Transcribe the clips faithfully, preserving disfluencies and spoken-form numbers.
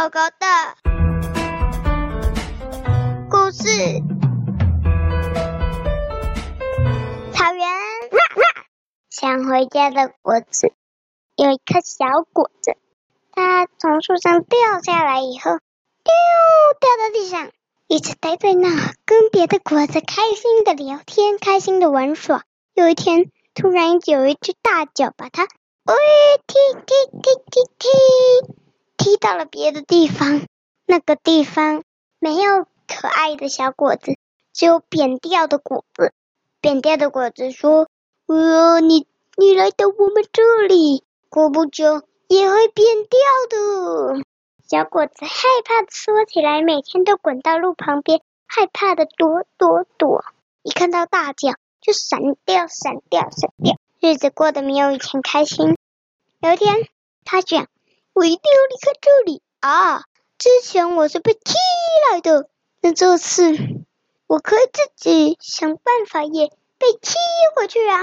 狗狗的故事。草原，想回家的果子有一颗小果子，它从树上掉下来以后，丢掉到地上，一直待在那，跟别的果子开心的聊天，开心的玩耍。有一天，突然有一只大脚把它，喂，踢踢踢踢踢。踢到了别的地方，那个地方没有可爱的小果子，只有扁掉的果子。扁掉的果子说：“哦，你你来到我们这里，过不久也会变掉的。”小果子害怕的缩起来，每天都滚到路旁边，害怕的躲躲躲。一看到大脚就闪掉闪掉闪掉，日子过得没有以前开心。有一天，他想，我一定要离开这里啊！之前我是被踢来的，那这次我可以自己想办法也被踢回去啊！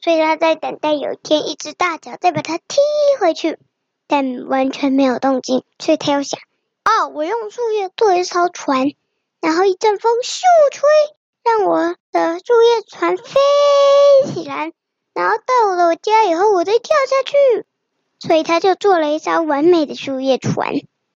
所以他在等待有一天一只大脚再把他踢回去，但完全没有动静。所以他又想，哦，我用树叶做一艘船，然后一阵风咻吹，让我的树叶船飞起来，然后到了我家以后，我再跳下去。所以他就做了一艘完美的树叶船。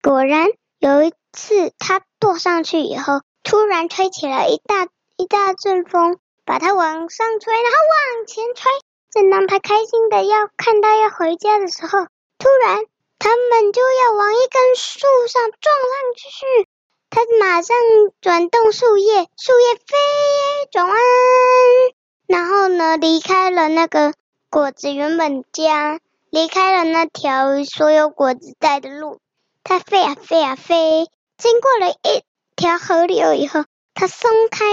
果然有一次他坐上去以后，突然吹起了一大一大阵风，把他往上吹，然后往前吹。正当他开心的要看到要回家的时候，突然他们就要往一根树上撞上去，他马上转动树叶，树叶飞转弯，然后呢离开了那个果子原本家，离开了那条所有果子带的路。它飞啊飞啊飞，经过了一条河流以后，它松开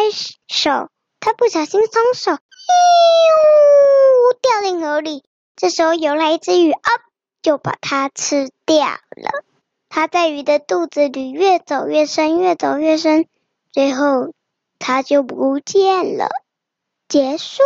手，它不小心松手，掉进河里。这时候游来一只鱼，啊，就把它吃掉了。它在鱼的肚子里越走越深，越走越深，最后它就不见了。结束。